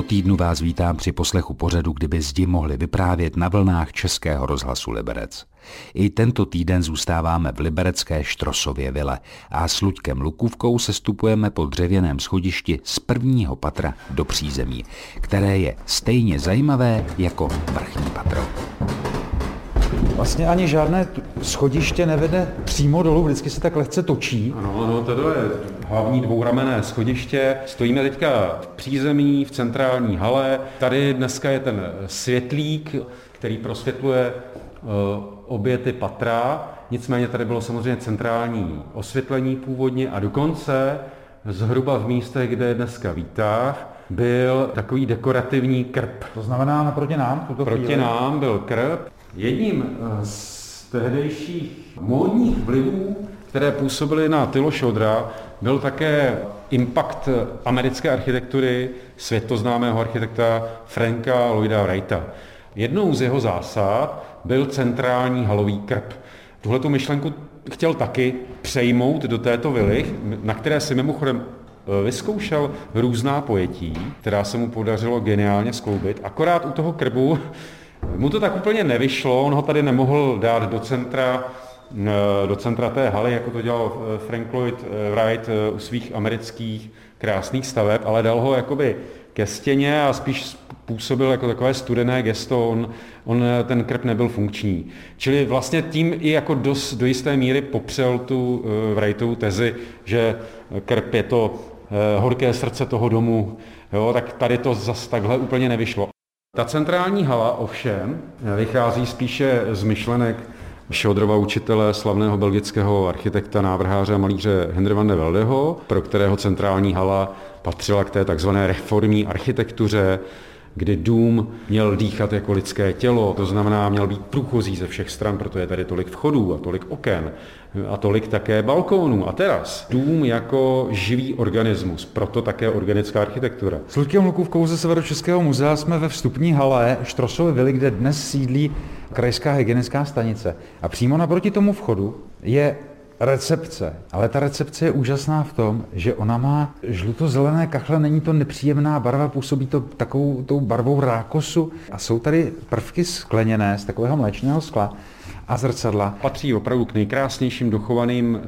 Po týdnu vás vítám při poslechu pořadu Kdyby zdi mohly vyprávět na vlnách Českého rozhlasu Liberec. I tento týden zůstáváme v liberecké Štrosově vile a s Luďkem Lukůvkou sestupujeme po dřevěném schodišti z prvního patra do přízemí, které je stejně zajímavé jako vrchní patro. Vlastně ani žádné schodiště nevede přímo dolů, vždycky se tak lehce točí. Ano, to je hlavní dvouramenné schodiště. Stojíme teďka v přízemí, v centrální hale. Tady dneska je ten světlík, který prosvětluje obě ty patra. Nicméně tady bylo samozřejmě centrální osvětlení původně a dokonce zhruba v místech, kde je dneska výtah, byl takový dekorativní krb. To znamená naproti nám? Proti nám byl krb. Jedním z tehdejších módních vlivů, které působily na Tylo Schaudera, byl také impact americké architektury světoznámého architekta Franka Lloyda Wrighta. Jednou z jeho zásad byl centrální halový krb. Tuhletu myšlenku chtěl taky přejmout do této vily, na které si mimochodem vyzkoušel různá pojetí, která se mu podařilo geniálně skloubit. Akorát u toho krbu mu to tak úplně nevyšlo, on ho tady nemohl dát do centra té haly, jako to dělal Frank Lloyd Wright u svých amerických krásných staveb, ale dal ho jakoby ke stěně a spíš působil jako takové studené gesto, on ten krb nebyl funkční. Čili vlastně tím i jako dost do jisté míry popřel tu Wrightovu tezi, že krb je to horké srdce toho domu, jo, tak tady to zase takhle úplně nevyšlo. Ta centrální hala ovšem vychází spíše z myšlenek Schauderova učitele, slavného belgického architekta, návrháře a malíře Henry van de Veldeho, pro kterého centrální hala patřila k té takzvané reformní architektuře, kdy dům měl dýchat jako lidské tělo, to znamená měl být průchozí ze všech stran, proto je tady tolik vchodů a tolik oken a tolik také balkónů a teras. Dům jako živý organismus, proto také organická architektura. S Luďkem Lukůvkou ze Severočeského muzea jsme ve vstupní hale Štrosovy vily, kde dnes sídlí krajská hygienická stanice. A přímo naproti tomu vchodu je recepce, ale ta recepce je úžasná v tom, že ona má žluto-zelené kachle, není to nepříjemná barva, působí to takovou tou barvou rákosu a jsou tady prvky skleněné z takového mléčného skla a zrcadla. Patří opravdu k nejkrásnějším dochovaným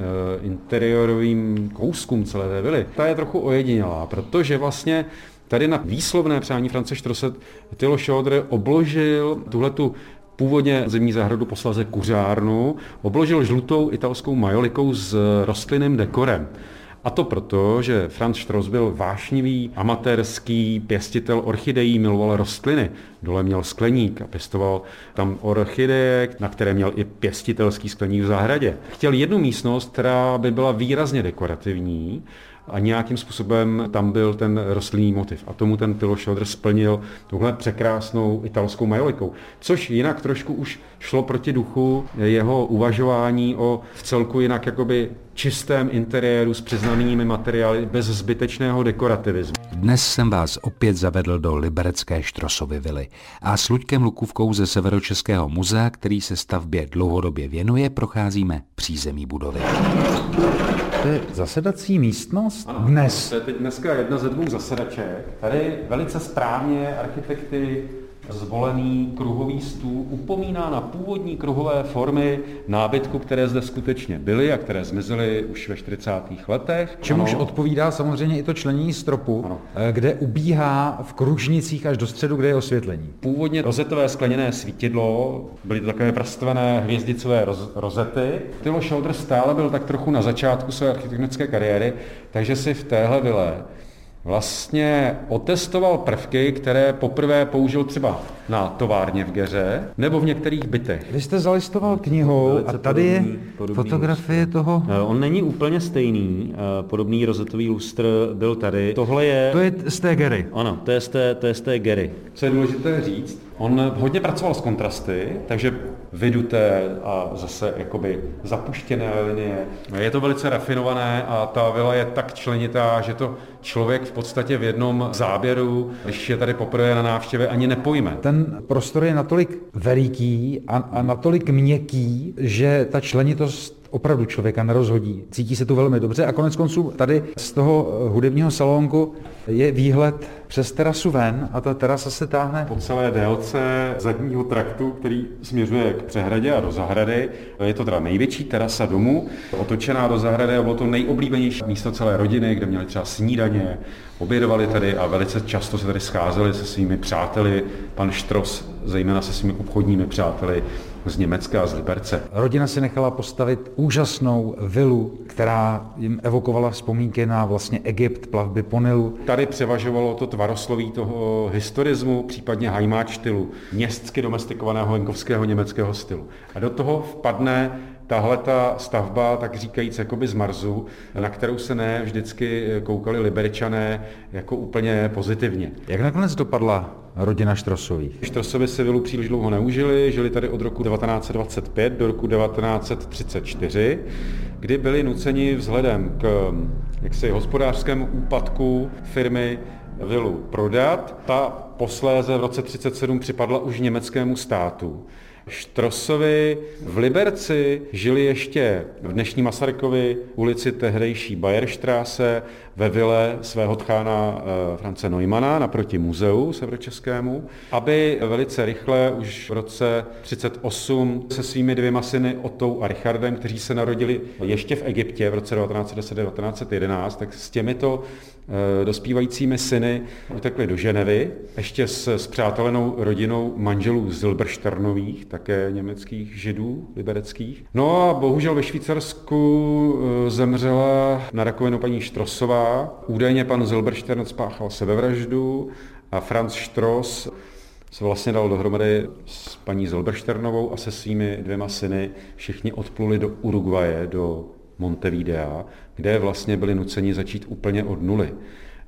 interiérovým kouskům celé té vily. Ta je trochu ojedinělá, protože vlastně tady na výslovné přání France Strausse Tylo Schauder obložil tuhletu původně zimní zahradu posléze kuřárnu, obložil žlutou italskou majolikou s rostlinným dekorem. A to proto, že Franz Strauss byl vášnivý, amatérský pěstitel orchidejí, miloval rostliny. Dole měl skleník a pěstoval tam orchideje, na které měl i pěstitelský skleník v zahradě. Chtěl jednu místnost, která by byla výrazně dekorativní, a nějakým způsobem tam byl ten rostlinný motiv. A tomu ten Tylo Schauder splnil tuhle překrásnou italskou majolikou. Což jinak trošku už šlo proti duchu jeho uvažování o vcelku jinak jakoby čistém interiéru s přiznanými materiály bez zbytečného dekorativismu. Dnes jsem vás opět zavedl do liberecké Štrosovy vily a s Luďkem Lukůvkou ze Severočeského muzea, který se stavbě dlouhodobě věnuje, procházíme přízemí budovy. To je zasedací místnost dnes. To je teď dneska jedna ze dvou zasedaček. Tady velice správně architekty zvolený kruhový stůl upomíná na původní kruhové formy nábytku, které zde skutečně byly a které zmizely už ve 40. letech. Čemuž odpovídá samozřejmě i to členění stropu, kde ubíhá v kružnicích až do středu, kde je osvětlení. Původně rozetové skleněné svítidlo, byly to takové vrstvené hvězdicové rozety. Tylo Schauder stále byl tak trochu na začátku své architektonické kariéry, takže si v téhle vile vlastně otestoval prvky, které poprvé použil třeba na továrně v Geře nebo v některých bytech. Vy jste zalistoval knihou a tady je fotografie toho. On není úplně stejný, podobný rozetový lustr byl tady. Tohle je... To je z té Gery. Ano, to je z té Gery. Co je důležité říct, on hodně pracoval s kontrasty, takže vyduté a zase jakoby zapuštěné linie. Je to velice rafinované a ta vila je tak členitá, že to člověk v podstatě v jednom záběru, když je tady poprvé na návštěvě, ani nepojme. Ten prostor je natolik veliký a natolik měkký, že ta členitost opravdu člověka nerozhodí. Cítí se tu velmi dobře a koneckonců tady z toho hudebního salonku je výhled přes terasu ven a ta terasa se táhne po celé délce zadního traktu, který směřuje k přehradě a do zahrady. Je to teda největší terasa domu, otočená do zahrady, a bylo to nejoblíbenější místo celé rodiny, kde měli třeba snídaně, obědovali tady a velice často se tady scházeli se svými přáteli, pan Štross zejména se svými obchodními přáteli z Německa a z Liberce. Rodina si nechala postavit úžasnou vilu, která jim evokovala vzpomínky na vlastně Egypt, plavby po Nilu. Tady převažovalo to tvarosloví toho historismu, případně hajmáč stylu, městsky domestikovaného venkovského německého stylu. A do toho vpadne tahleta stavba, tak říkajíc jakoby z Marsu, na kterou se ne vždycky koukali Liberečané jako úplně pozitivně. Jak nakonec dopadla rodina Štrosových? Štrosovi se vilu příliš dlouho neužili, žili tady od roku 1925 do roku 1934, kdy byli nuceni vzhledem k hospodářskému úpadku firmy vilu prodat. Ta posléze v roce 1937 připadla už německému státu. Štrosovi v Liberci žili ještě v dnešní Masarykově ulici, tehdejší Bayerstraße, ve vile svého tchána France Neumana naproti muzeu severočeskému, aby velice rychle už v roce 1938 se svými dvěma syny Ottou a Richardem, kteří se narodili ještě v Egyptě v roce 1910-1911, tak s těmito dospívajícími syny utekli do Ženevy, ještě s spřátelenou rodinou manželů Zilbersternových, také německých židů libereckých. No a bohužel ve Švýcarsku zemřela na rakovinu paní Štrosová. Údajně pan Zilberstern spáchal sebevraždu a Franz Strauss se vlastně dal dohromady s paní Zilbersternovou a se svými dvěma syny. Všichni odpluli do Uruguaje, do Montevidea, kde vlastně byli nuceni začít úplně od nuly.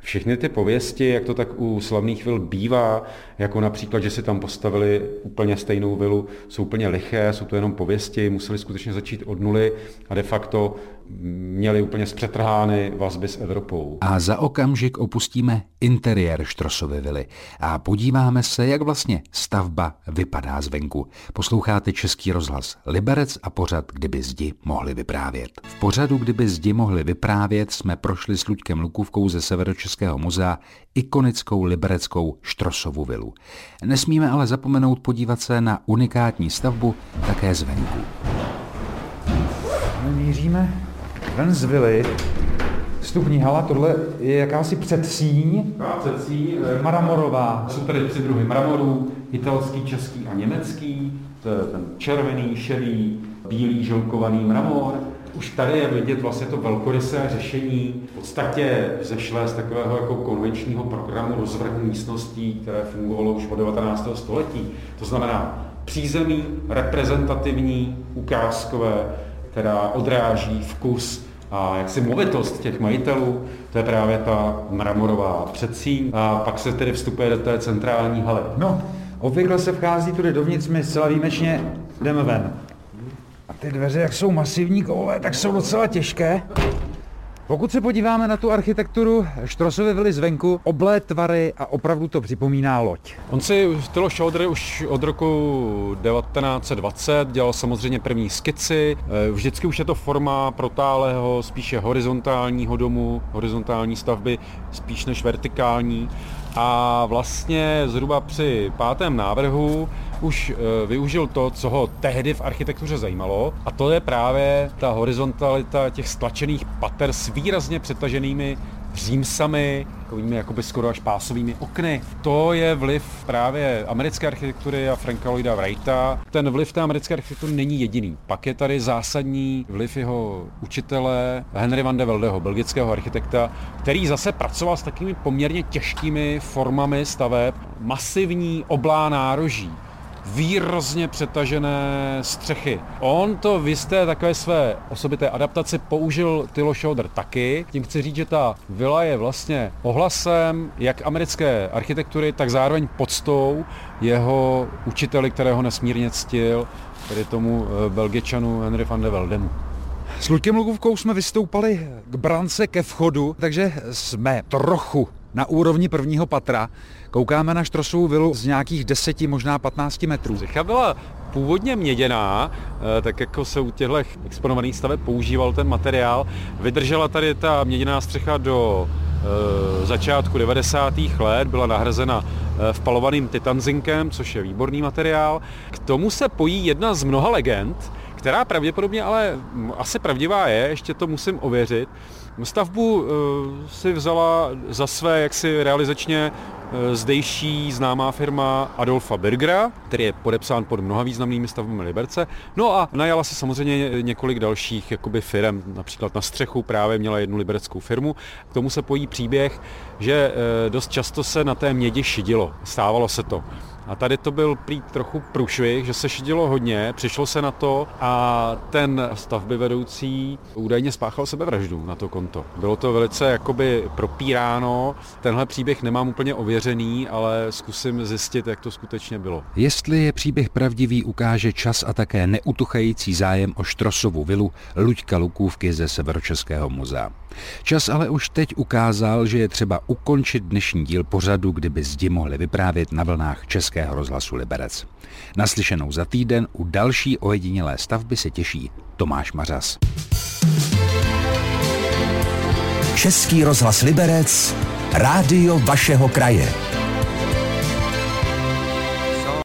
Všechny ty pověsti, jak to tak u slavných vil bývá, jako například, že si tam postavili úplně stejnou vilu, jsou úplně liché, jsou to jenom pověsti, museli skutečně začít od nuly a de facto měli úplně zpřetrhány vazby s Evropou. A za okamžik opustíme interiér Štrosovy vily a podíváme se, jak vlastně stavba vypadá zvenku. Posloucháte Český rozhlas Liberec a pořad Kdyby zdi mohly vyprávět. V pořadu Kdyby zdi mohly vyprávět jsme prošli s Luďkem Lukůvkou ze Severočeského muzea ikonickou libereckou Štrosovu vilu. Nesmíme ale zapomenout podívat se na unikátní stavbu také zvenku. Míříme ven z vily. Vstupní hala, tohle je jakási předsíň. Předsíň mramorová. Jsou tady tři druhy mramorů, italský, český a německý. To je ten červený, šedý, bílý, žilkovaný mramor. Už tady je vidět vlastně to velkorysé řešení, v podstatě vzešlé z takového jako konvenčního programu rozvrhu místností, které fungovalo už od 19. století. To znamená přízemí, reprezentativní, ukázkové, která odráží vkus a jaksi movitost těch majitelů, to je právě ta mramorová předsíň. A pak se tedy vstupuje do té centrální haly. No, obvykle se vchází tudy dovnitř, my zcela výjimečně jdeme ven. A ty dveře, jak jsou masivní koule, tak jsou docela těžké. Pokud se podíváme na tu architekturu Štrosovy vily zvenku, oblé tvary a opravdu to připomíná loď. On si Tylo Schauder už od roku 1920 dělal samozřejmě první skici. Vždycky už je to forma protálého, spíše horizontálního domu, horizontální stavby, spíš než vertikální. A vlastně zhruba při pátém návrhu už využil to, co ho tehdy v architektuře zajímalo, a to je právě ta horizontalita těch stlačených pater s výrazně přetaženými římsami, takovými jakoby skoro až pásovými okny. To je vliv právě americké architektury a Franka Lloyda Wrighta. Ten vliv té americké architektury není jediný. Pak je tady zásadní vliv jeho učitele Henry van de Veldeho, belgického architekta, který zase pracoval s takovými poměrně těžkými formami staveb. Masivní oblá nároží, výrazně přetažené střechy. On to v jisté takové své osobité adaptaci použil Tylo Schauder taky. Tím chci říct, že ta vila je vlastně ohlasem jak americké architektury, tak zároveň poctou jeho učiteli, kterého nesmírně ctil, tedy tomu Belgičanu Henry van de Veldemu. S Luďkem Lukůvkou jsme vystoupali k brance ke vchodu, takže jsme trochu Na úrovni prvního patra koukáme na Štrosovu vilu z nějakých 10, možná 15 metrů. Střecha byla původně měděná, tak jako se u těchto exponovaných staveb používal ten materiál. Vydržela tady ta měděná střecha do začátku 90. let, byla nahrazena vpalovaným titanzinkem, což je výborný materiál. K tomu se pojí jedna z mnoha legend, která pravděpodobně, ale asi pravdivá je, ještě to musím ověřit. Stavbu si vzala za své jaksi realizačně zdejší známá firma Adolfa Bergera, který je podepsán pod mnoha významnými stavbami Liberce. No a najala se samozřejmě několik dalších jakoby firm, například na střechu právě měla jednu libereckou firmu. K tomu se pojí příběh, že dost často se na té mědi šidilo, stávalo se to. A tady to byl prý trochu průšvih, že se šidilo hodně, přišlo se na to a ten stavby vedoucí údajně spáchal sebevraždu na to konto. Bylo to velice jakoby propíráno, tenhle příběh nemám úplně ověřený, ale zkusím zjistit, jak to skutečně bylo. Jestli je příběh pravdivý, ukáže čas a také neutuchající zájem o Štrosovu vilu Luďka Lukůvky ze Severočeského muzea. Čas ale už teď ukázal, že je třeba ukončit dnešní díl pořadu, Kdyby zdi mohly vyprávět na vlnách Českého rozhlasu Liberec. Naslyšenou za týden u další ojedinělé stavby se těší Tomáš Mařas. Český rozhlas Liberec, rádio vašeho kraje.